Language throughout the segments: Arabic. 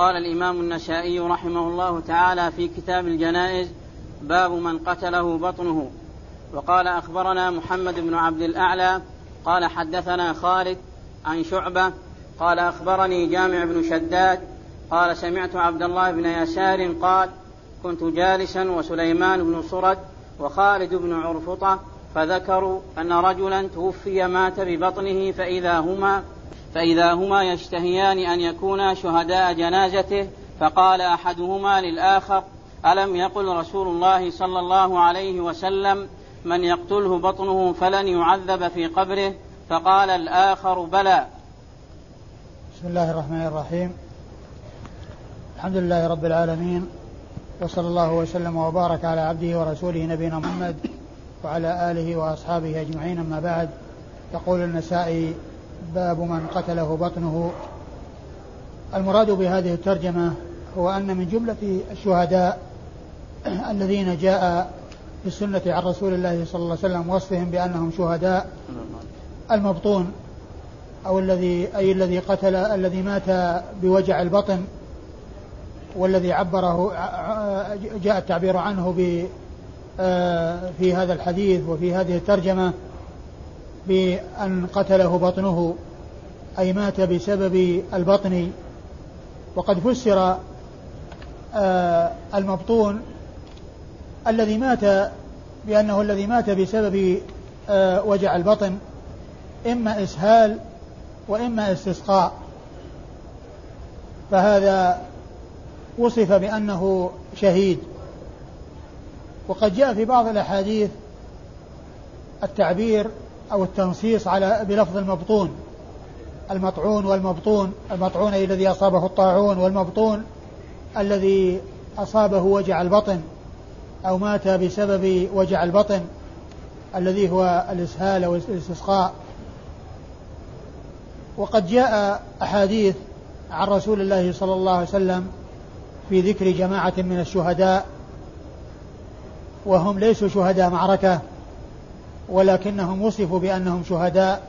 قال الإمام النسائي رحمه الله تعالى في كتاب الجنائز: باب من قتله بطنه. وقال أخبرنا محمد بن عبد الأعلى قال حدثنا خالد عن شعبة قال أخبرني جامع بن شداد قال سمعت عبد الله بن يسار قال: كنت جالسا وسليمان بن سرد وخالد بن عرفطة فذكروا أن رجلا توفي مات ببطنه فإذا هما يشتهيان أن يكونا شهداء جنازته، فقال أحدهما للآخر: ألم يقل رسول الله صلى الله عليه وسلم: من يقتله بطنه فلن يعذب في قبره؟ فقال الآخر: بلى. بسم الله الرحمن الرحيم. الحمد لله رب العالمين، وصلى الله وسلم وبارك على عبده ورسوله نبينا محمد وعلى آله وأصحابه أجمعين، أما بعد. يقول النسائي: باب من قتله بطنه. المراد بهذه الترجمة هو أن من جملة الشهداء الذين جاء في السنة عن رسول الله صلى الله عليه وسلم وصفهم بأنهم شهداء المبطون، أو الذي قتل، الذي مات بوجع البطن، والذي عبره جاء التعبير عنه في هذا الحديث وفي هذه الترجمة بأن قتله بطنه، أي مات بسبب البطن. وقد فسر المبطون الذي مات بأنه الذي مات بسبب وجع البطن، إما إسهال وإما استسقاء، فهذا وصف بأنه شهيد. وقد جاء في بعض الأحاديث التعبير أو التنصيص على بلفظ المبطون، المطعون والمبطون، المطعون أي الذي أصابه الطاعون، والمبطون الذي أصابه وجع البطن أو مات بسبب وجع البطن الذي هو الإسهال أو الاستسقاء. وقد جاء أحاديث عن رسول الله صلى الله عليه وسلم في ذكر جماعة من الشهداء وهم ليسوا شهداء معركة، ولكنهم وصفوا بأنهم شهداء،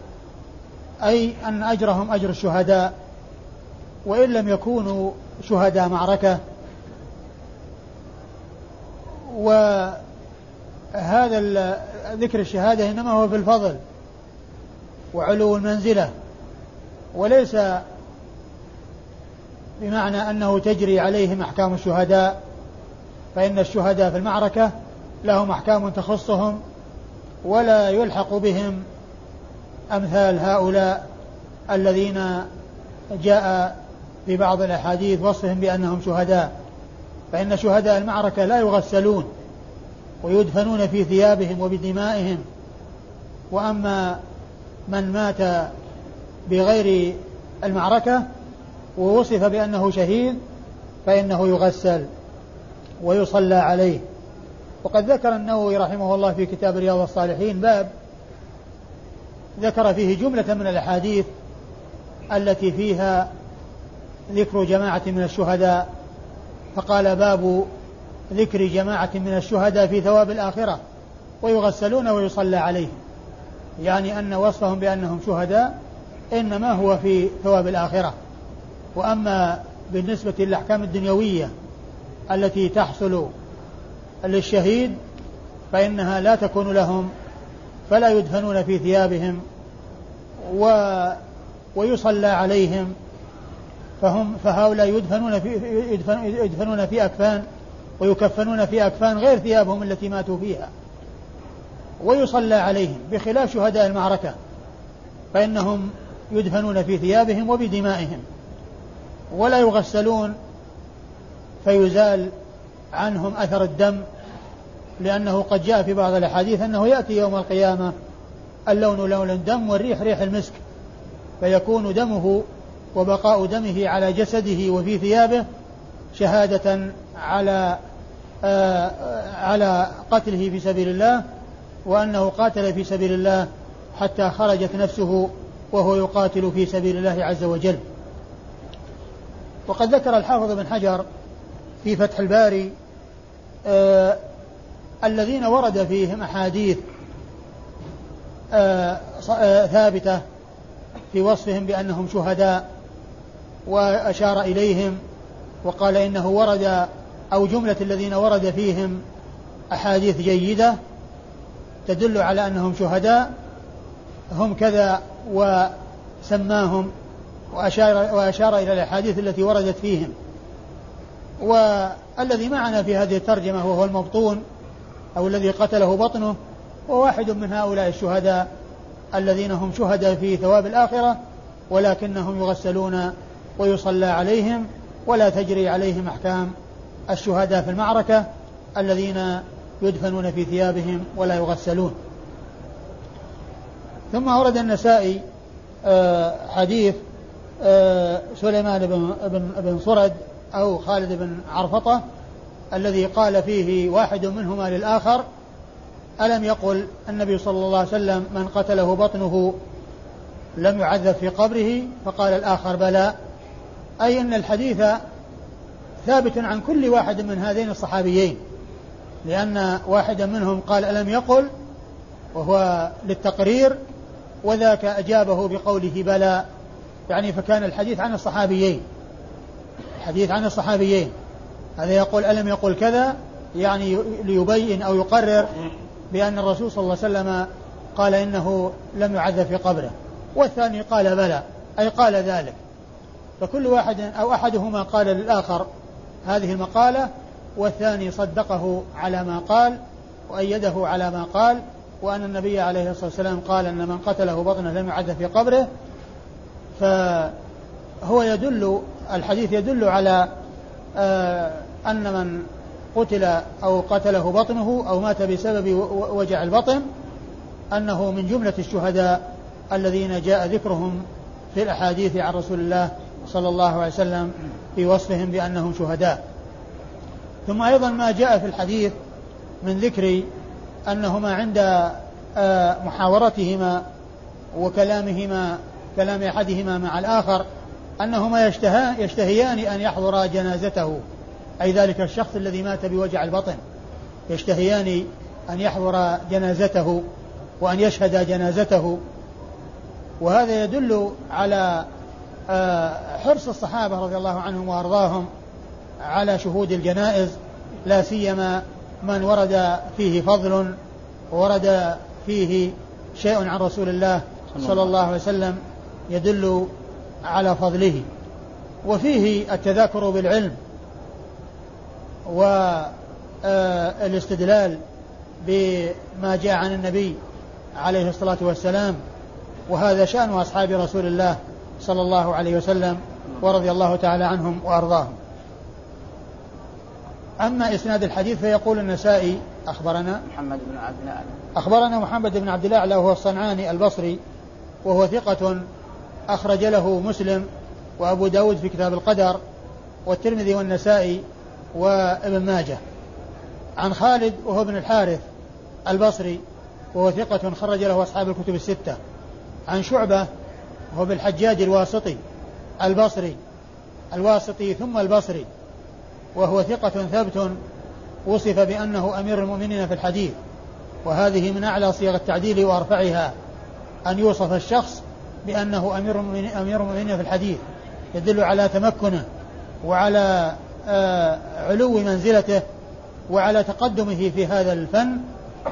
أي أن أجرهم أجر الشهداء وإن لم يكونوا شهداء معركة. وهذا ذكر الشهادة إنما هو في الفضل وعلو المنزلة، وليس بمعنى أنه تجري عليهم أحكام الشهداء، فإن الشهداء في المعركة لهم أحكام تخصهم ولا يلحق بهم أمثال هؤلاء الذين جاء في بعض الأحاديث وصفهم بأنهم شهداء، فإن شهداء المعركة لا يغسلون ويدفنون في ثيابهم وبدمائهم، وأما من مات بغير المعركة ووصف بأنه شهيد فإنه يغسل ويصلى عليه. وقد ذكر النووي رحمه الله في كتاب رياض الصالحين باب ذكر فيه جملة من الأحاديث التي فيها ذكر جماعة من الشهداء، فقال: باب ذكر جماعة من الشهداء في ثواب الآخرة ويغسلون ويصلى عليهم، يعني أن وصفهم بأنهم شهداء إنما هو في ثواب الآخرة. وأما بالنسبة للأحكام الدنيوية التي تحصل للشهيد فإنها لا تكون لهم، فلا يدفنون في ثيابهم ويصلى عليهم، فهؤلاء يدفنون في أكفان ويكفنون في أكفان غير ثيابهم التي ماتوا فيها، ويصلى عليهم، بخلاف شهداء المعركة فإنهم يدفنون في ثيابهم وبدمائهم ولا يغسلون، فيزال عنهم أثر الدم، لأنه قد جاء في بعض الأحاديث أنه يأتي يوم القيامة اللون لون الدم والريح ريح المسك، فيكون دمه وبقاء دمه على جسده وفي ثيابه شهادة على قتله في سبيل الله، وأنه قاتل في سبيل الله حتى خرجت نفسه وهو يقاتل في سبيل الله عز وجل. وقد ذكر الحافظ بن حجر في فتح الباري الذين ورد فيهم أحاديث ثابتة في وصفهم بأنهم شهداء، وأشار إليهم وقال إنه ورد أو جملة الذين ورد فيهم أحاديث جيدة تدل على أنهم شهداء هم كذا وسماهم وأشار إلى الأحاديث التي وردت فيهم. والذي معنا في هذه الترجمة وهو المبطون أو الذي قتله بطنه وواحد من هؤلاء الشهداء الذين هم شهداء في ثواب الآخرة ولكنهم يغسلون ويصلى عليهم ولا تجري عليهم أحكام الشهداء في المعركة الذين يدفنون في ثيابهم ولا يغسلون. ثم أورد النسائي حديث سليمان بن سرد أو خالد بن عرفطة الذي قال فيه واحد منهما للآخر ألم يقل النبي صلى الله عليه وسلم من قتله بطنه لم يعذب في قبره؟ فقال الآخر بلى. أي أن الحديث ثابت عن كل واحد من هذين الصحابيين لأن واحدا منهم قال ألم يقل وهو للتقرير وذاك أجابه بقوله بلى، يعني فكان الحديث عن الصحابيين. الحديث عن الصحابيين هذا يقول ألم يقل كذا يعني ليبين أو يقرر بأن الرسول صلى الله عليه وسلم قال إنه لم يعذب في قبره، والثاني قال بلى أي قال ذلك. فكل واحد أو أحدهما قال للآخر هذه المقالة والثاني صدقه على ما قال وأيده على ما قال، وأن النبي عليه الصلاة والسلام قال أن من قتله بطنه لم يعذب في قبره. فهو يدل الحديث يدل على أن من قتل أو قتله بطنه أو مات بسبب وجع البطن أنه من جملة الشهداء الذين جاء ذكرهم في الأحاديث عن رسول الله صلى الله عليه وسلم في وصفهم بأنهم شهداء. ثم أيضا ما جاء في الحديث من ذكر أنهما عند محاورتهما وكلامهما كلام أحدهما مع الآخر أنهما يشتهيان أن يحضر جنازته، أي ذلك الشخص الذي مات بوجع البطن يشتهيان أن يحضر جنازته وأن يشهد جنازته. وهذا يدل على حرص الصحابة رضي الله عنهم وأرضاهم على شهود الجنائز، لا سيما من ورد فيه فضل وورد فيه شيء عن رسول الله صلى الله عليه وسلم يدل على فضله. وفيه التذاكر بالعلم والاستدلال بما جاء عن النبي عليه الصلاة والسلام، وهذا شأن أصحاب رسول الله صلى الله عليه وسلم ورضي الله تعالى عنهم وأرضاهم. أما إسناد الحديث فيقول النسائي أخبرنا محمد بن عبد الأعلى وهو الصنعاني البصري وهو ثقة أخرج له مسلم وأبو داود في كتاب القدر والترمذي والنسائي وابن ماجه. عن خالد وهو ابن الحارث البصري وهو ثقة خرج له أصحاب الكتب الستة. عن شعبة وهو ابن الحجاج الواسطي البصري وهو ثقة ثابت وصف بأنه أمير المؤمنين في الحديث، وهذه من أعلى صيغ التعديل وأرفعها أن يوصف الشخص بأنه أمير المؤمنين في الحديث، يدل على تمكنه وعلى علو منزلته وعلى تقدمه في هذا الفن.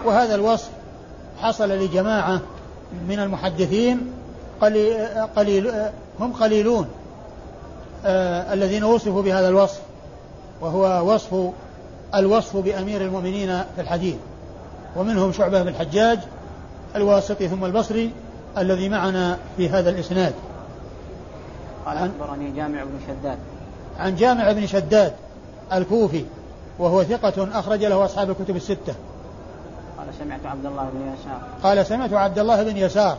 وهذا الوصف حصل لجماعة من المحدثين هم قليلون الذين وصفوا بهذا الوصف، وهو الوصف بأمير المؤمنين في الحديث، ومنهم شعبة بن الحجاج الواسطي ثم البصري الذي معنا في هذا الإسناد. قال أخبرني جامع بن شداد عن جامع بن شداد الكوفي وهو ثقة أخرج له أصحاب الكتب الستة. قال سمعت عبد الله بن يسار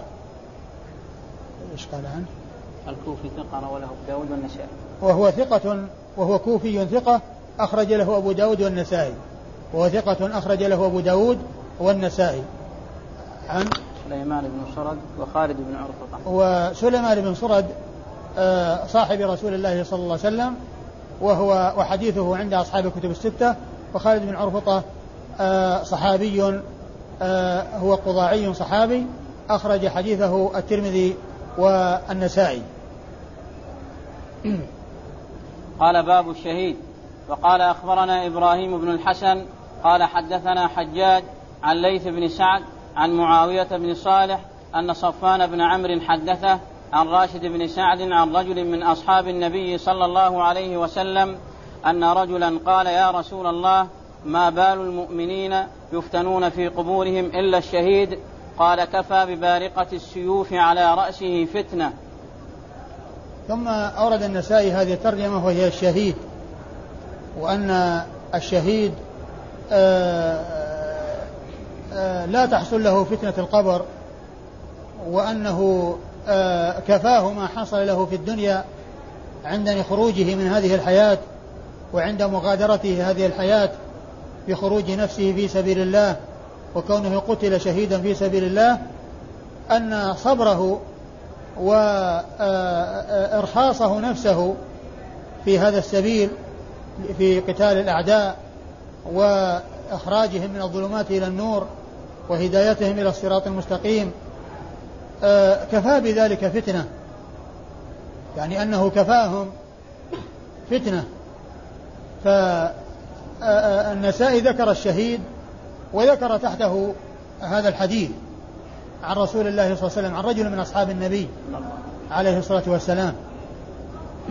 إيش قال عنه؟ الكوفي ثقة رواه أبو داود والنسائي وهو ثقة أخرج له أبو داود والنسائي عن سليمان بن سرد وخالد بن عرفطة. وسليمان بن سرد صاحب رسول الله صلى الله عليه وسلم وحديثه عند أصحاب الكتب الستة. وخالد بن عرفطة صحابي هو قضاعي صحابي أخرج حديثه الترمذي والنسائي. قال باب الشهيد. وقال أخبرنا إبراهيم بن الحسن قال حدثنا حجاج عن ليث بن سعد عن معاوية بن صالح أن صفوان بن عمرو حدثه عن راشد بن سعد عن رجل من أصحاب النبي صلى الله عليه وسلم أن رجلا قال يا رسول الله ما بال المؤمنين يفتنون في قبورهم إلا الشهيد؟ قال كفى ببارقة السيوف على رأسه فتنة. ثم أورد النسائي هذه الترجمة وهي الشهيد, وأن الشهيد لا تحصل له فتنة القبر, وأنه كفاه ما حصل له في الدنيا عند خروجه من هذه الحياة وعند مغادرته هذه الحياة بخروج نفسه في سبيل الله وكونه قتل شهيدا في سبيل الله, أن صبره وإرخاصه نفسه في هذا السبيل في قتال الأعداء وإخراجهم من الظلمات إلى النور وهدايتهم إلى الصراط المستقيم كفى بذلك فتنة, يعني أنه كفاهم فتنة. فالنسائي ذكر الشهيد وذكر تحته هذا الحديث عن رسول الله صلى الله عليه وسلم عن رجل من أصحاب النبي عليه الصلاة والسلام,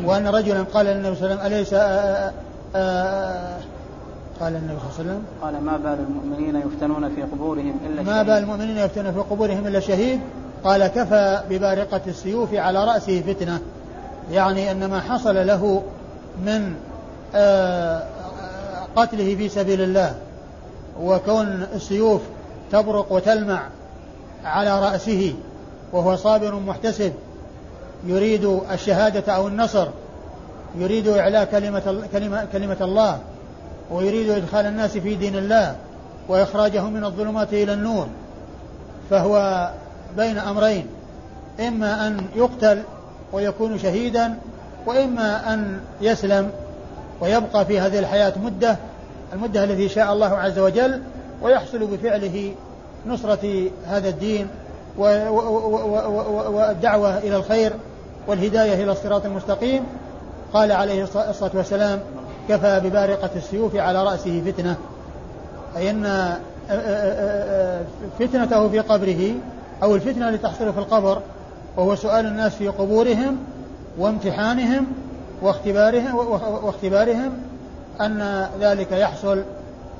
وأن رجلا قال للنبي صلى الله عليه وسلم قال النبي صلى الله عليه وسلم قال ما بال المؤمنين يفتنون في قبورهم إلا ما بال المؤمنين يفتنون في قبورهم إلا شهيد, قال كفى ببارقة السيوف على رأسه فتنة, يعني أن ما حصل له من قتله في سبيل الله وكون السيوف تبرق وتلمع على رأسه وهو صابر محتسب يريد الشهادة أو النصر, يريد إعلاء كلمة الله, ويريد إدخال الناس في دين الله وإخراجهم من الظلمات إلى النور, فهو بين أمرين, إما أن يقتل ويكون شهيدا, وإما أن يسلم ويبقى في هذه الحياة المدة التي شاء الله عز وجل, ويحصل بفعله نصرة هذا الدين والدعوة إلى الخير والهداية إلى الصراط المستقيم. قال عليه الصلاة والسلام كفى ببارقة السيوف على رأسه فتنة, أي أن فتنته في قبره أو الفتنة التي تحصل في القبر وهو سؤال الناس في قبورهم وامتحانهم واختبارهم أن ذلك يحصل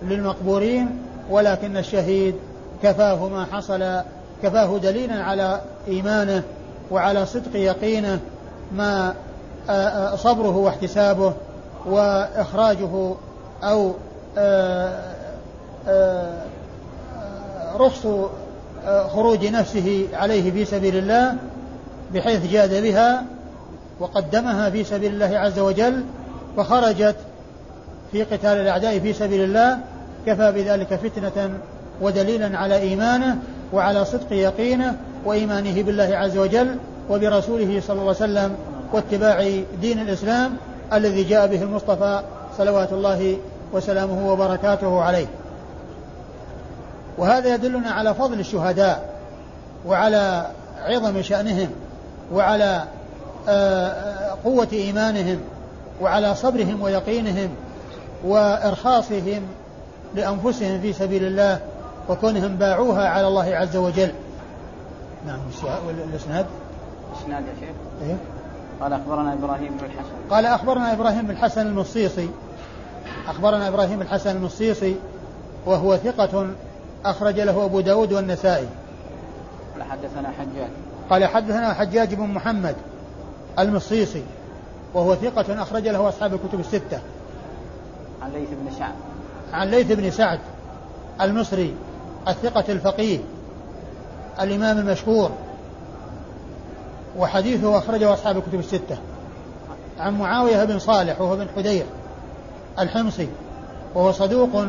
للمقبورين, ولكن الشهيد كفاه ما حصل, كفاه دليلا على إيمانه وعلى صدق يقينه ما صبره واحتسابه وإخراجه أو رخص خروج نفسه عليه في سبيل الله بحيث جاد بها وقدمها في سبيل الله عز وجل وخرجت في قتال الأعداء في سبيل الله, كفى بذلك فتنة ودليلا على إيمانه وعلى صدق يقينه وإيمانه بالله عز وجل وبرسوله صلى الله عليه وسلم واتباع دين الإسلام الذي جاء به المصطفى صلوات الله وسلامه وبركاته عليه. وهذا يدلنا على فضل الشهداء وعلى عظم شأنهم وعلى قوة إيمانهم وعلى صبرهم ويقينهم وإرخاصهم لأنفسهم في سبيل الله وكونهم باعوها على الله عز وجل. نعم. والإسناد يا شيخ إيه؟ قال أخبرنا إبراهيم بن الحسن أخبرنا إبراهيم الحسن المصيصي وهو ثقة أخرج له أبو داود والنسائي. قال حدثنا حجاج بن محمد المصيصي وهو ثقة أخرج له أصحاب الكتب الستة. عن ليث بن سعد المصري الثقة الفقيه الإمام المشهور, وحديثه أخرجه أصحاب الكتب الستة. عن معاوية بن صالح وهو بن حدير الحمصي وهو صدوق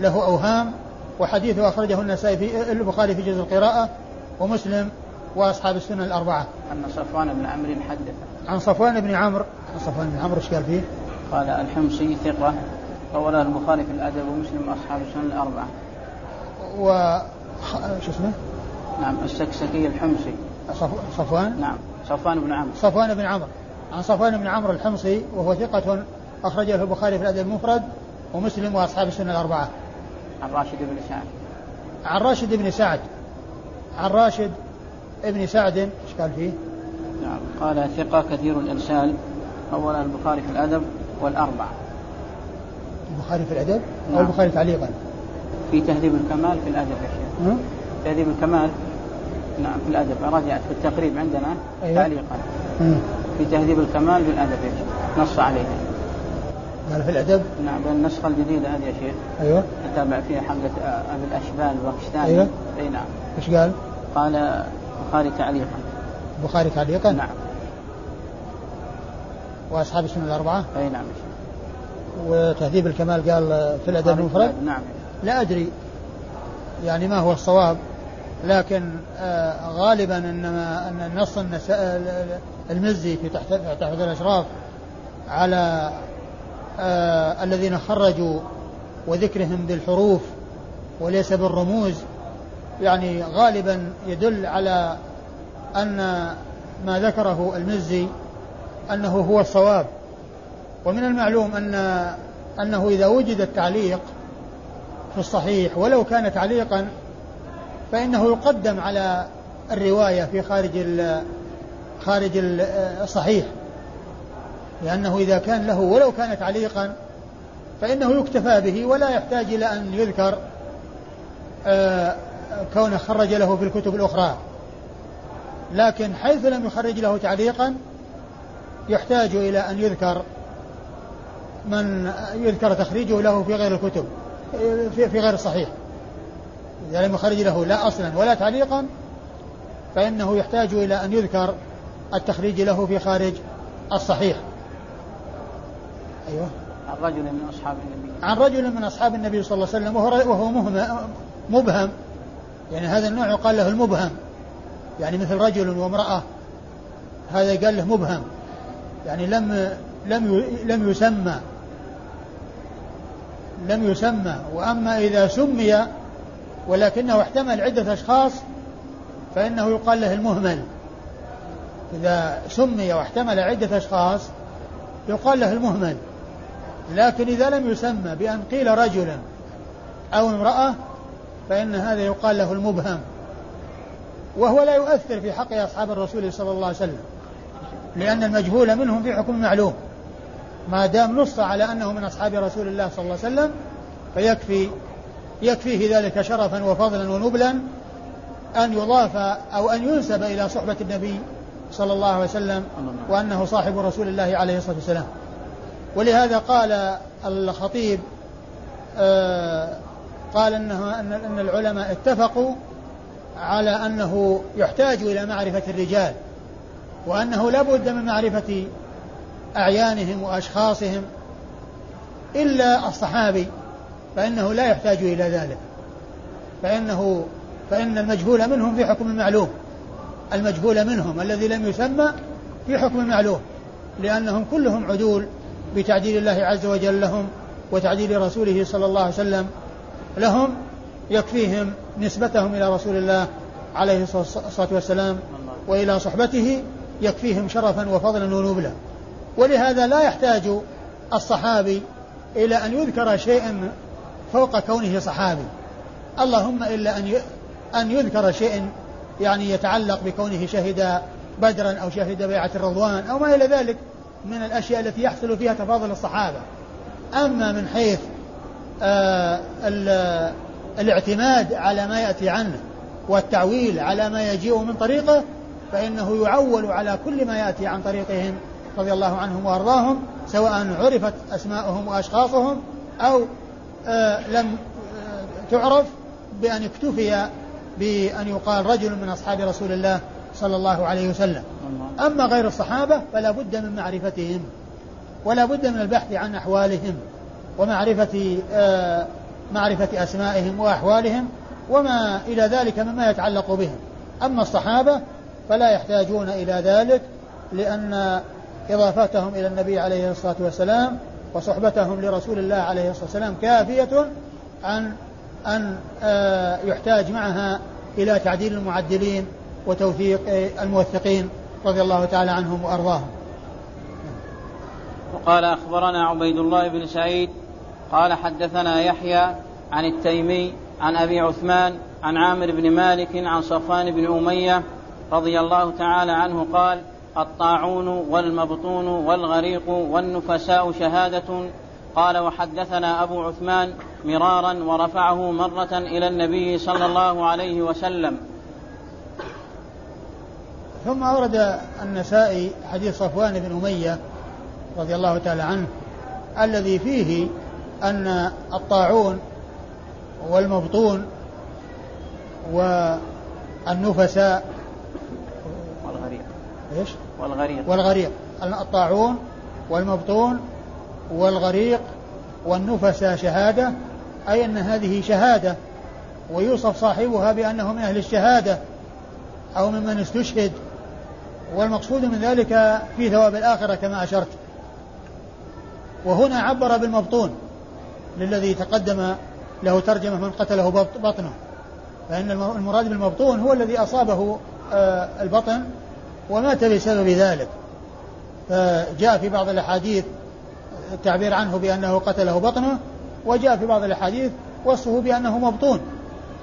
له أوهام, وحديثه أخرجه النسائي في البخاري في جزء القراءة ومسلم وأصحاب السنة الأربعة. أن صفوان بن عمرو حدث عن صفوان بن عمرو. إيش قال فيه؟ قال الحمصي ثقة ولا البخاري في الأدب ومسلم وأصحاب السنة الأربعة. شو اسمه؟ نعم السكسكي الحمصي. صفوان بن عمرو عن صفوان بن عمرو الحمصي وهو ثقة أخرجه في البخاري في الأدب المفرد ومسلم وأصحاب السنة الأربعة. عن راشد بن سعد. عن راشد بن سعد. عن راشد بن سعد إيش قال فيه؟ نعم قال ثقة كثير الإرسال أولا البخاري في الأدب والأربعة. البخاري في الأدب أو نعم. البخاري تعليقا. في تهذيب الكمال في الأدب يا شيخ. تهذيب الكمال نعم في الأدب راجعت في التقريب عندنا أيوة. تعليقا. في تهذيب الكمال في الأدب يا شيخ نص عليها. قال في الأدب؟ نعم بالنسخة الجديدة هذه يا شيخ. أيوه. أتابع فيها حلقة أبي الأشبال الباكستاني. أيوه. أي نعم. إيش قال؟ قال بخاري تعليقا. بخاري تعليقا؟ نعم. وأصحاب السنة الأربعة؟ أي نعم. وتهذيب الكمال قال في الأدب المفرد؟ نعم. لا أدري يعني ما هو الصواب لكن غالبا أن النص المزي في تحت الأشراف على الذين خرجوا وذكرهم بالحروف وليس بالرموز يعني غالبا يدل على أن ما ذكره المزي أنه هو الصواب. ومن المعلوم أنه إذا وجد التعليق في الصحيح ولو كان تعليقا فإنه يقدم على الرواية في خارج الصحيح لأنه إذا كان له ولو كان تعليقا فإنه يكتفى به ولا يحتاج إلى أن يذكر كونه خرج له في الكتب الأخرى. لكن حيث لم يخرج له تعليقا يحتاج إلى أن يذكر من يذكر تخريجه له في غير الكتب في غير الصحيح. إذا لم يخرج له لا أصلا ولا تعليقا فإنه يحتاج إلى أن يذكر التخريج له في خارج الصحيح. أيوة. عن رجل من أصحاب النبي صلى الله عليه وسلم وهو مبهم يعني هذا النوع قال له المبهم يعني مثل رجل وامرأة هذا قال له مبهم يعني لم يسمى وأما إذا سمي ولكنه احتمل عدة أشخاص فإنه يقال له المهمل. إذا سمي واحتمل عدة أشخاص يقال له المهمل. لكن إذا لم يسمى بأن قيل رجلا أو امرأة فإن هذا يقال له المبهم وهو لا يؤثر في حق أصحاب الرسول صلى الله عليه وسلم لأن المجهول منهم في حكم معلوم ما دام نص على أنه من أصحاب رسول الله صلى الله عليه وسلم فيكفيه ذلك شرفا وفضلا ونبلا أن يضاف أو أن ينسب إلى صحبة النبي صلى الله عليه وسلم وأنه صاحب رسول الله عليه الصلاة والسلام. ولهذا قال الخطيب قال أن العلماء اتفقوا على أنه يحتاج إلى معرفة الرجال وأنه لا بد من معرفة أعيانهم وأشخاصهم إلا الصحابي فإنه لا يحتاج إلى ذلك فإن المجهول منهم في حكم المعلوم. المجهول منهم الذي لم يسمى في حكم المعلوم لأنهم كلهم عدول بتعديل الله عز وجل لهم وتعديل رسوله صلى الله عليه وسلم لهم يكفيهم نسبتهم إلى رسول الله عليه الصلاة والسلام وإلى صحبته يكفيهم شرفا وفضلا ونبلا. ولهذا لا يحتاج الصحابي إلى أن يذكر شيئا فوق كونه صحابي اللهم إلا أن يذكر شيء يعني يتعلق بكونه شهد بدرا أو شهد بيعة الرضوان أو ما إلى ذلك من الأشياء التي يحصل فيها تفاضل الصحابة. أما من حيث الاعتماد على ما يأتي عنه والتعويل على ما يجيء من طريقه فإنه يعول على كل ما يأتي عن طريقهم رضي الله عنهم وأرضاهم سواء عرفت أسماءهم وأشخاصهم أو لم تعرف بأن اكتفي بأن يقال رجل من أصحاب رسول الله صلى الله عليه وسلم. أما غير الصحابة فلا بد من معرفتهم ولا بد من البحث عن أحوالهم ومعرفة أسمائهم وأحوالهم وما إلى ذلك مما يتعلق بهم. أما الصحابة فلا يحتاجون إلى ذلك لأن إضافتهم إلى النبي عليه الصلاة والسلام وصحبتهم لرسول الله عليه الصلاة والسلام كافية أن يحتاج معها إلى تعديل المعدلين وتوثيق الموثقين رضي الله تعالى عنهم وأرضاهم. وقال أخبرنا عبيد الله بن سعيد قال حدثنا يحيى عن التيمي عن أبي عثمان عن عامر بن مالك عن صفوان بن أمية رضي الله تعالى عنه قال: الطاعون والمبطون والغريق والنفساء شهادة. قال: وحدثنا أبو عثمان مرارا ورفعه مرة إلى النبي صلى الله عليه وسلم. ثم أورد النسائي حديث صفوان بن أمية رضي الله تعالى عنه الذي فيه أن الطاعون والمبطون والنفساء والغريق الطاعون والمبطون والغريق والنفساء شهادة، أي أن هذه شهادة ويوصف صاحبها بأنه من أهل الشهادة أو ممن استشهد، والمقصود من ذلك في ثواب الآخرة كما أشرت. وهنا عبر بالمبطون للذي تقدم له ترجمة من قتله بطنه، فإن المراد بالمبطون هو الذي أصابه البطن ومات بسبب ذلك، فجاء في بعض الأحاديث التعبير عنه بأنه قتله بطنه، وجاء في بعض الأحاديث وصفه بأنه مبطون،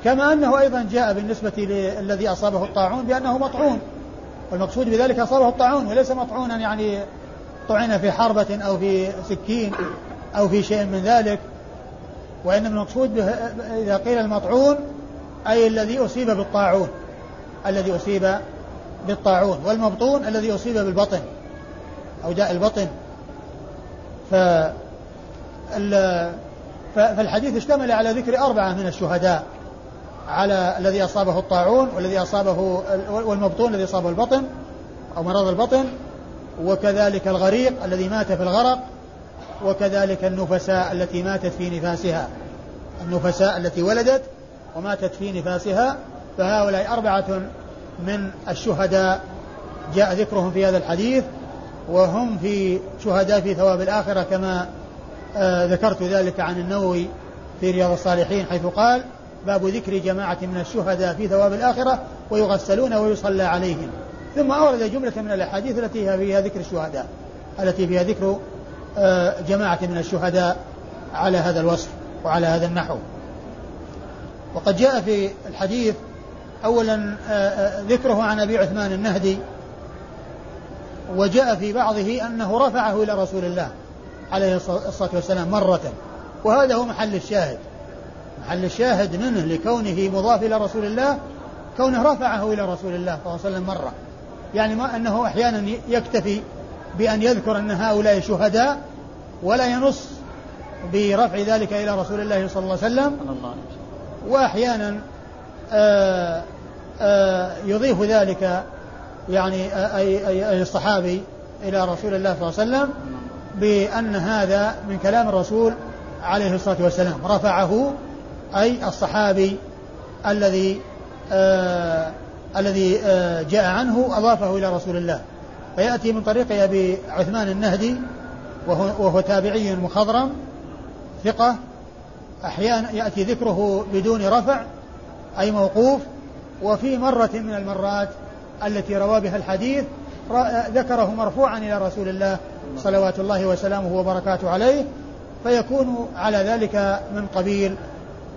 كما أنه أيضا جاء بالنسبة للذي أصابه الطاعون بأنه مطعون، والمقصود بذلك أصابه الطاعون وليس مطعونا يعني طعن في حربة أو في سكين أو في شيء من ذلك، وإنما المقصود إذا قيل المطعون أي الذي أصيب بالطاعون، الذي أصيب بالطاعون، والمبطون الذي أصيب بالبطن أو داء البطن. فالحديث اشتمل على ذكر 4 من الشهداء، على الذي أصابه الطاعون والذي أصابه والمبطون الذي أصابه البطن أو مرض البطن، وكذلك الغريق الذي مات في الغرق، وكذلك النفساء التي ماتت في نفاسها، النفساء التي ولدت وماتت في نفاسها. فهؤلاء 4 من الشهداء جاء ذكرهم في هذا الحديث، وهم في شهداء في ثواب الآخرة كما ذكرت ذلك عن النووي في رياض الصالحين حيث قال: باب ذكر جماعة من الشهداء في ثواب الآخرة ويغسلون ويصلى عليهم. ثم أورد جملة من الأحاديث التي فيها ذكر الشهداء، التي فيها ذكر جماعة من الشهداء على هذا الوصف وعلى هذا النحو. وقد جاء في الحديث أولا ذكره عن أبي عثمان النهدي، وجاء في بعضه أنه رفعه إلى رسول الله عليه الصلاة والسلام مرة، وهذا هو محل الشاهد، محل الشاهد منه لكونه مضاف إلى رسول الله كونه رفعه إلى رسول الله صلى الله عليه وسلم مرة، يعني ما أنه أحيانا يكتفي بأن يذكر أن هؤلاء شهداء ولا ينص برفع ذلك إلى رسول الله صلى الله عليه وسلم، وأحيانا يضيف ذلك يعني أي الصحابي إلى رسول الله صلى الله عليه وسلم بأن هذا من كلام الرسول عليه الصلاة والسلام، رفعه أي الصحابي الذي جاء عنه أضافه إلى رسول الله. فيأتي من طريق أبي عثمان النهدي، وهو تابعي مخضرم ثقة، أحيانا يأتي ذكره بدون رفع أي موقوف، وفي مرة من المرات التي روى بها الحديث ذكره مرفوعا إلى رسول الله صلوات الله وسلامه وبركاته عليه، فيكون على ذلك من قبيل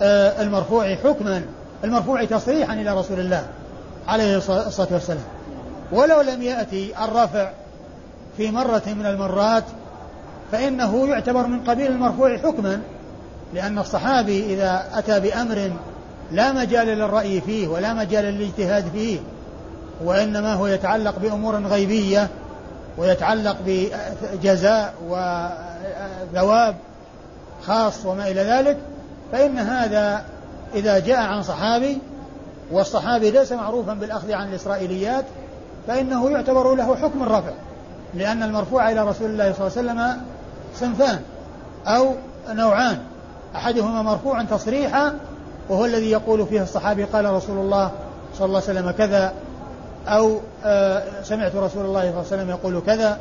المرفوع حكما، المرفوع تصريحا إلى رسول الله عليه الصلاة والسلام. ولو لم يأتي الرفع في مرة من المرات فإنه يعتبر من قبيل المرفوع حكما، لأن الصحابي إذا أتى بأمر لا مجال للرأي فيه ولا مجال للاجتهاد فيه، وإنما هو يتعلق بأمور غيبية ويتعلق بجزاء وثواب خاص وما إلى ذلك، فإن هذا إذا جاء عن صحابي والصحابي ليس معروفا بالأخذ عن الإسرائيليات فإنه يعتبر له حكم الرفع، لأن المرفوع إلى رسول الله صلى الله عليه وسلم صنفان أو نوعان، أحدهما مرفوع تصريحا وهو الذي يقول فيه الصحابي قال رسول الله صلى الله عليه وسلم كذا، أو سمعت رسول الله صلى الله عليه وسلم يقول كذا،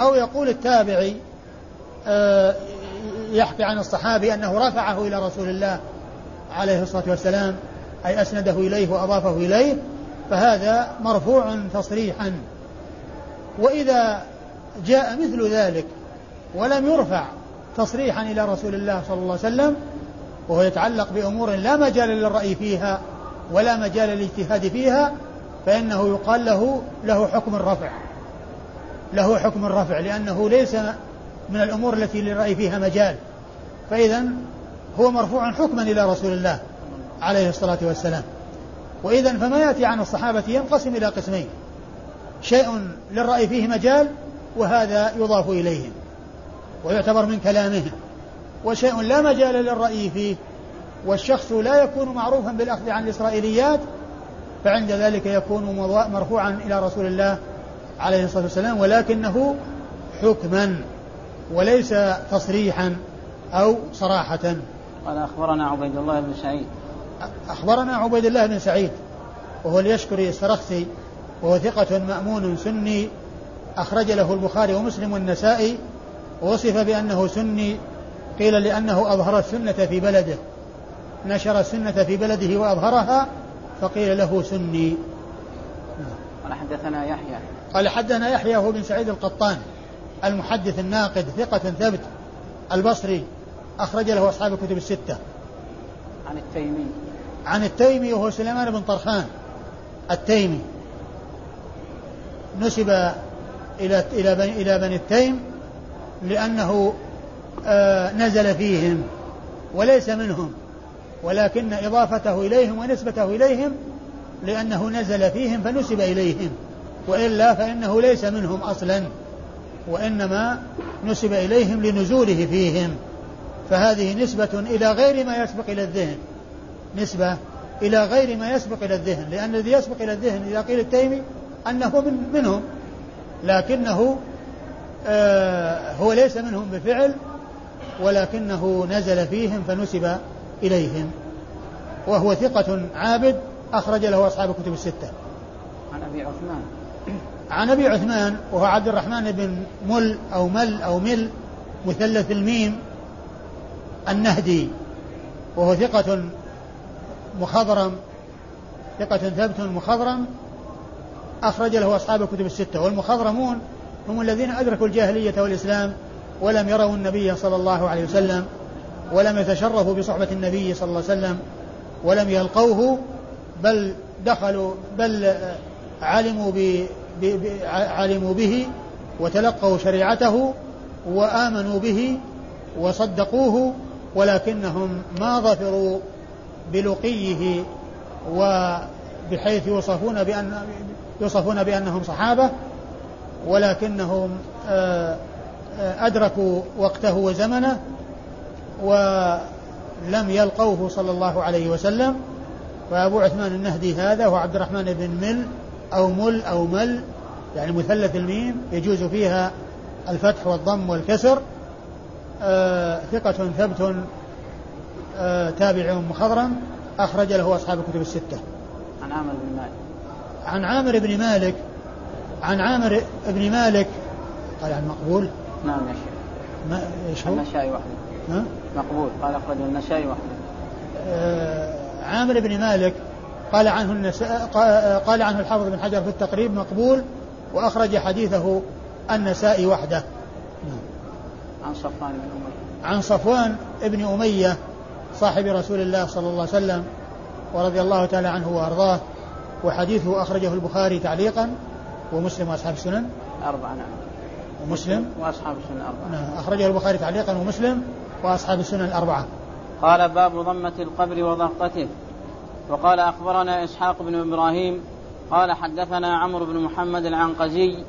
أو يقول التابعي يحكي عن الصحابي أنه رفعه إلى رسول الله عليه الصلاة والسلام أي أسنده إليه وأضافه إليه، فهذا مرفوع تصريحا. وإذا جاء مثل ذلك ولم يرفع تصريحا إلى رسول الله صلى الله عليه وسلم، وهو يتعلق بأمور لا مجال للرأي فيها ولا مجال للاجتهاد فيها، فإنه يقال له حكم الرفع، له حكم الرفع، لأنه ليس من الأمور التي للرأي فيها مجال، فإذن هو مرفوع حكما إلى رسول الله عليه الصلاة والسلام. وإذن فما يأتي عن الصحابة ينقسم إلى قسمين: شيء للرأي فيه مجال وهذا يضاف إليهم ويعتبر من كلامهم، وشيء لا مجال للرأي فيه والشخص لا يكون معروفا بالأخذ عن الإسرائيليات، فعند ذلك يكون مرفوعا إلى رسول الله عليه الصلاة والسلام، ولكنه حكما وليس تصريحا أو صراحة. قال أخبرنا عبيد الله بن سعيد، أخبرنا عبيد الله بن سعيد وهو اليشكري السرخسي، وهو ثقة مأمون سني، أخرج له البخاري ومسلم والنسائي، ووصف بأنه سني، قيل لأنه أظهر السنة في بلده، نشر السنة في بلده وأظهرها فقيل له سني. قال حدثنا يحيى، قال حدثنا يحيى هو بن سعيد القطان المحدث الناقد، ثقة ثبت البصري، أخرج له أصحاب الكتب الستة. عن التيمي، عن التيمي وهو سليمان بن طرخان التيمي، نسب إلى بني التيم لأنه نزل فيهم وليس منهم، ولكن إضافته إليهم ونسبته إليهم لأنه نزل فيهم فنسب إليهم، وإلا فإنه ليس منهم أصلا، وإنما نسب إليهم لنزوله فيهم، فهذه نسبة إلى غير ما يسبق إلى الذهن، نسبة إلى غير ما يسبق إلى الذهن، لأن الذي يسبق إلى الذهن إذا قيل التيمي أنه منهم، لكنه هو ليس منهم بفعل، ولكنه نزل فيهم فنسب إليهم، وهو ثقة عابد، أخرج له أصحاب الكتب الستة. عن أبي عثمان، عن أبي عثمان وهو عبد الرحمن بن مل أو مل أو مل مثلث الميم النهدي، وهو ثقة مخضرم، ثقة ثبت مخضرم، أخرج له أصحاب الكتب الستة. والمخضرمون هم الذين أدركوا الجاهلية والإسلام ولم يروا النبي صلى الله عليه وسلم، ولم يتشرفوا بصحبة النبي صلى الله عليه وسلم، ولم يلقوه، بل دخلوا، بل علموا به وتلقوا شريعته وآمنوا به وصدقوه، ولكنهم ما ظفروا بلقيه وبحيث يوصفون بأنهم صحابة، ولكنهم أدركوا وقته وزمنه ولم يلقوه صلى الله عليه وسلم. فأبو عثمان النهدي هذا هو عبد الرحمن بن مل أو مل أو مل، يعني مثلث الميم يجوز فيها الفتح والضم والكسر، ثقة ثبت تابع مخضرم، أخرج له أصحاب الكتب الستة. عن عامر بن مالك، عن عامر بن مالك، عن عامر بن مالك قال عن مقبول. نعم يا شيخ، ما ايش هو؟ النسائي وحده مقبول، قال أخرجه النسائي وحده. عامر بن مالك قال عنه قال عنه الحافظ بن حجر في التقريب مقبول، وأخرج حديثه النسائي وحده. عن صفوان بن أمية، عن صفوان بن أمية صاحب رسول الله صلى الله عليه وسلم ورضي الله تعالى عنه وأرضاه، وحديثه أخرجه البخاري تعليقا ومسلم وأصحاب السنن أربعة. نعم، ومسلم وأصحاب السنن أربعة، أخرجه البخاري تعليقا ومسلم وأصحاب السنن أربعة. قال باب ضمة القبر وضغطته. وقال أخبرنا إسحاق بن إبراهيم قال حدثنا عمرو بن محمد العنقزي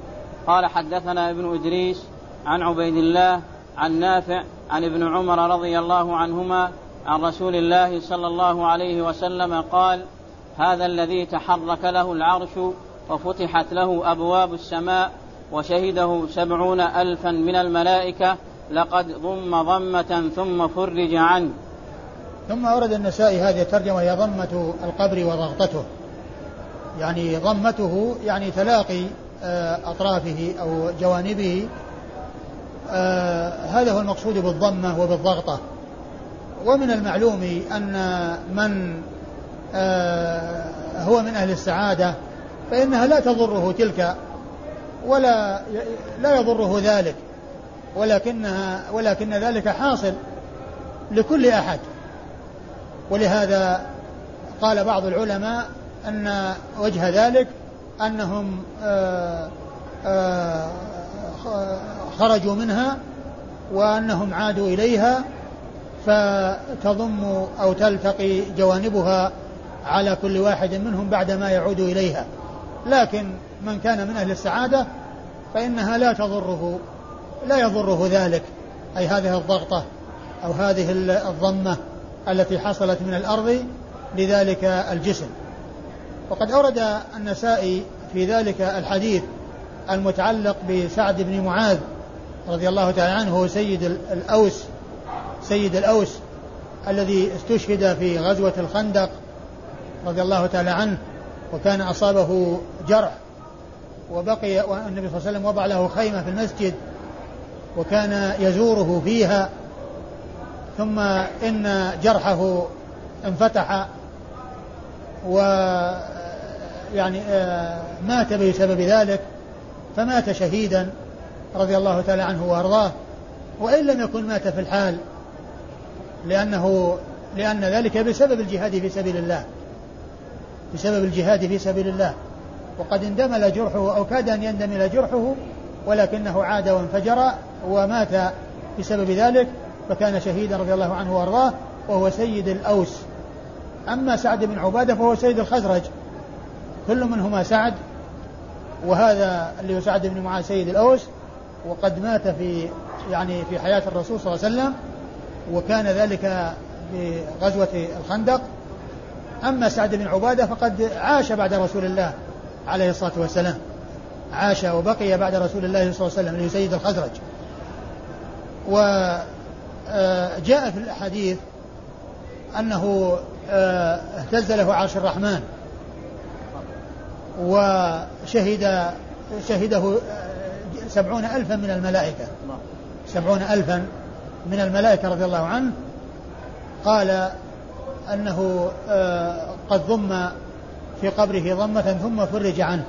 قال حدثنا ابن إدريس عن عبيد الله عن نافع عن ابن عمر رضي الله عنهما عن رسول الله صلى الله عليه وسلم قال: هذا الذي تحرك له العرش وفتحت له أبواب السماء وشهده 70,000 من الملائكة، لقد ضم ضمة ثم فرج عنه. ثم أورد النسائي هذه الترجمة، هي ضمة القبر وضغطته، يعني ضمته يعني تلاقي أطرافه أو جوانبه، هذا هو المقصود بالضمة وبالضغطة. ومن المعلوم أن من هو من أهل السعادة فإنها لا تضره تلك ولا يضره ذلك، ولكن ذلك حاصل لكل أحد. ولهذا قال بعض العلماء أن وجه ذلك أنهم خرجوا منها وأنهم عادوا إليها فتضم أو تلتقي جوانبها على كل واحد منهم بعدما يعود إليها. لكن من كان من أهل السعادة فإنها لا يضره ذلك، أي هذه الضغطة أو هذه الضمة التي حصلت من الأرض لذلك الجسم. وقد أورد النسائي في ذلك الحديث المتعلق بسعد بن معاذ رضي الله تعالى عنه سيد الأوس الذي استشهد في غزوة الخندق رضي الله تعالى عنه، وكان أصابه جرح وبقي، والنبي صلى الله عليه وسلم وضع له خيمة في المسجد وكان يزوره فيها، ثم إن جرحه انفتح ويعني مات بسبب ذلك، فمات شهيدا رضي الله تعالى عنه وأرضاه، وإن لم يكن مات في الحال لأن ذلك بسبب الجهاد في سبيل الله، وقد اندمل جرحه أو كاد أن يندمل جرحه، ولكنه عاد وانفجر ومات بسبب ذلك، فكان شهيدا رضي الله عنه وارضاه، وهو سيد الأوس. أما سعد بن عبادة فهو سيد الخزرج، كل منهما سعد، وهذا اللي هو سعد بن معاذ سيد الأوس، وقد مات في حياة الرسول صلى الله عليه وسلم، وكان ذلك بغزوة الخندق. أما سعد بن عبادة فقد عاش بعد رسول الله عليه الصلاة والسلام، عاش وبقي بعد رسول الله صلى الله عليه وسلم، اللي هو سيد الخزرج. وجاء في الحديث أنه اهتز له عرش الرحمن وشهده 70,000 من الملائكة، 70,000 من الملائكة رضي الله عنه. قال أنه قد ضم في قبره ضمة ثم فرج عنه.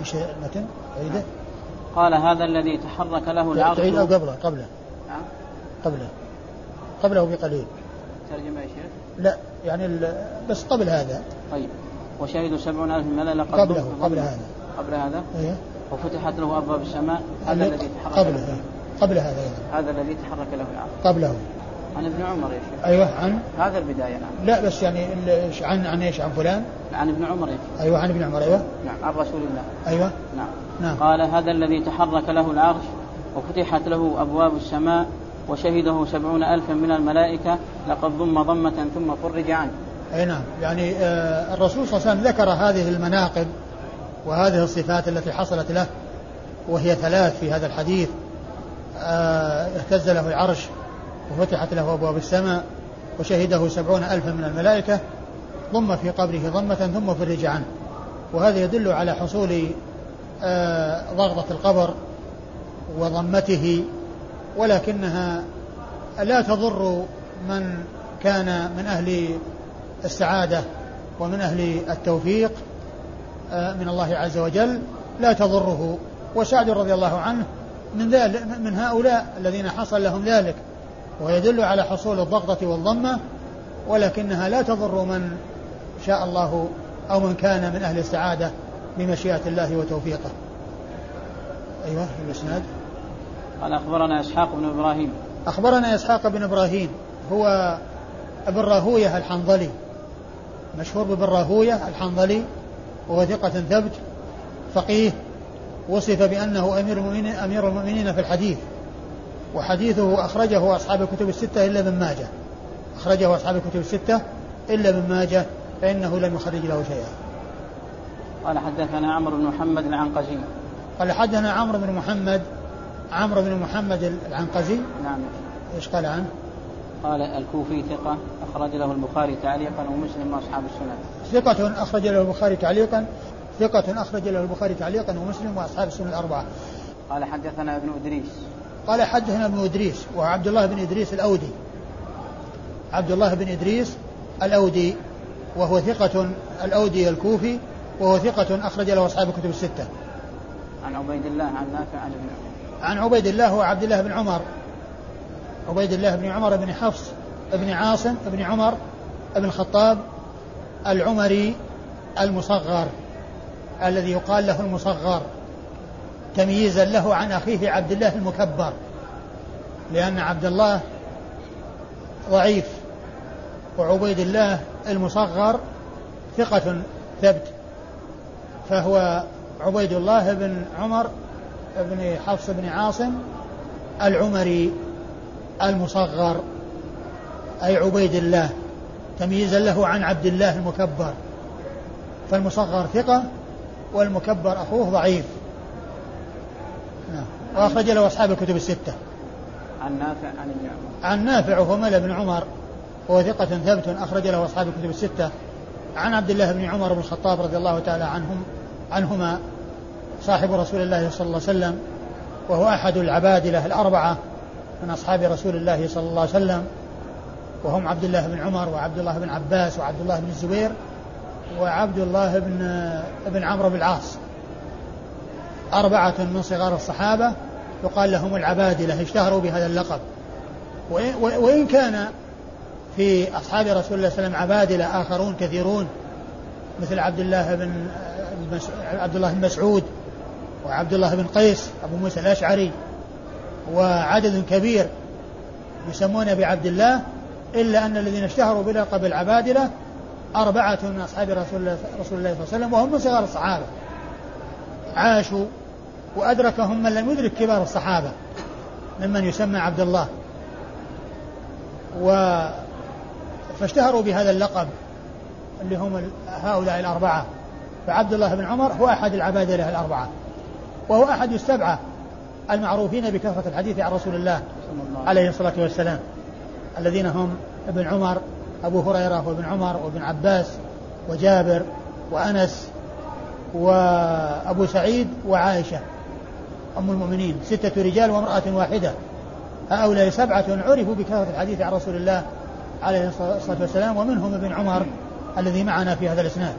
إيش المتن؟ عيده. قال هذا الذي تحرك له العرش. تعيد أو قبله بقليل. ترجمة يا شيخ؟ لا يعني بس قبل هذا. طيب. وشهد 70,000 ملائكة قبل هذا. إيه؟ وفتحت له أبواب السماء. هذا الذي تحرك قبل هذا. هذا الذي تحرك له العرش. قبله. عن ابن عمر يا شيخ. أيوه عن. هذا البداية نعم. لا بس يعني عن إيش؟ عن فلان. عن ابن عمر يا شيخ. أيوه عن ابن عمر أيوه. نعم عن رسول الله. أيوه. نعم. قال هذا الذي تحرك له العرش وفتحت له أبواب السماء وشهده 70,000 من الملائكة لقد ضم ضمة ثم فرج عنه. أي نعم يعني الرسول صلى الله عليه وسلم ذكر هذه المناقب وهذه الصفات التي حصلت له، وهي 3 في هذا الحديث. اهتز له العرش وفتحت له أبواب السماء وشهده 70,000 من الملائكة ضم في قبره ضمة ثم فرج عنه، وهذا يدل على حصول ضغطة القبر وضمته، ولكنها لا تضر من كان من أهل السعادة ومن أهل التوفيق من الله عز وجل، لا تضره. وسعد رضي الله عنه من هؤلاء الذين حصل لهم ذلك، ويدل على حصول الضغطة والضمة، ولكنها لا تضر من شاء الله أو من كان من أهل السعادة بمشيئة الله وتوفيقه. أيوة الإسناد. قال أخبرنا إسحاق بن إبراهيم. هو ابن راهوية الحنظلي، مشهور بابن راهوية الحنظلي، وهو ثقة ثبت فقيه، وصف بأنه أمير المؤمنين في الحديث، وحديثه أخرجه أصحاب الكتب الستة إلا ابن ماجه، فإنه لم يخرج له شيئا. قال حدثنا عمرو بن محمد العنقزي. نعم. إيش قال عنه؟ قال الكوفي ثقة أخرج له البخاري تعليقا ومسلم وأصحاب السنن. ثقة أخرج له البخاري تعليقا ومسلم وأصحاب السنن الأربعة. قال حدثنا ابن إدريس. وعبد الله بن إدريس الأودي. وهو ثقة الأودي الكوفي، وهو ثقة أخرج له أصحاب الكتب الستة. عن عبيد الله عن نافع عن ابن عمر. عن عبيد الله وعبد الله بن عمر. عبيد الله بن عمر بن حفص بن عاصم بن عمر بن الخطاب العمري المصغر الذي يقال له المصغر تمييزا له عن أخيه عبد الله المكبر، لأن عبد الله ضعيف وعبيد الله المصغر ثقة ثبت، فهو عبيد الله بن عمر بن حفص بن عاصم العمري المصغر أي عبيد الله تمييزا له عن عبد الله المكبر، فالمصغر ثقة والمكبر أخوه ضعيف. وأخرج له أصحاب الكتب الستة. عن نافع عن ابن عمر. عن نافع وهو مولى بن عمر وهو ثقة ثبت أخرج له أصحاب الكتب الستة. عن عبد الله بن عمر بن الخطاب رضي الله تعالى عنهما صاحب رسول الله صلى الله عليه وسلم، وهو أحد العبادلة الأربعة من أصحاب رسول الله صلى الله عليه وسلم، وهم عبد الله بن عمر وعبد الله بن عباس وعبد الله بن الزبير وعبد الله بن عمرو بن العاص، أربعة من صغار الصحابة يقال لهم العبادلة، اشتهروا بهذا اللقب. وإن كان في أصحاب رسول الله صلى الله عليه وسلم عبادلة آخرون كثيرون مثل عبد الله بن مسعود وعبد الله بن قيس أبو موسى الأشعري وعدد كبير يسمون بعبد الله، إلا أن الذين اشتهروا بلقب العبادلة أربعة من أصحاب رسول الله صلى الله عليه وسلم، وهم من صغار الصحابة عاشوا وأدركهم من لم يدرك كبار الصحابة ممن يسمى عبد الله، فاشتهروا بهذا اللقب اللي هم هؤلاء الأربعة. فعبد الله بن عمر هو أحد العبادلة الأربعة، وهو أحد السبعة المعروفين بكثرة الحديث عن رسول الله عليه الصلاة والسلام، الذين هم ابن عمر أبو هريرة وابن عمر وابن عباس وجابر وأنس وأبو سعيد وعائشة أم المؤمنين، ستة رجال وامرأة واحدة. هؤلاء سبعة عرفوا بكثرة الحديث عن رسول الله عليه الصلاة والسلام، ومنهم ابن عمر الذي معنا في هذا الإسناد.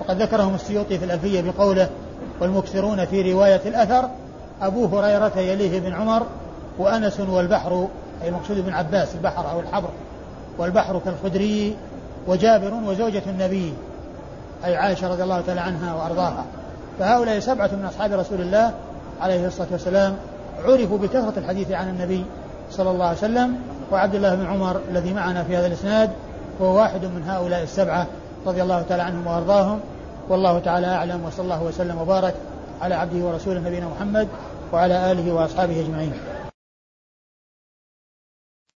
وقد ذكرهم السيوطي في الألفية بقوله: والمكثرون في رواية الأثر أبو هريرة يليه ابن عمر وأنس والبحر، أي المقصود ابن عباس البحر أو الحبر، والبحر كالخدري وجابر وزوجة النبي أي عائشة رضي الله تعالى عنها وأرضاها. فهؤلاء سبعة من أصحاب رسول الله عليه الصلاة والسلام عرفوا بكثرة الحديث عن النبي صلى الله عليه وسلم، وعبد الله بن عمر الذي معنا في هذا الإسناد هو واحد من هؤلاء السبعة رضي الله تعالى عنهم وأرضاهم. والله تعالى أعلم، وصلى الله وسلم وبارك على عبده ورسوله نبينا محمد وعلى آله وأصحابه أجمعين.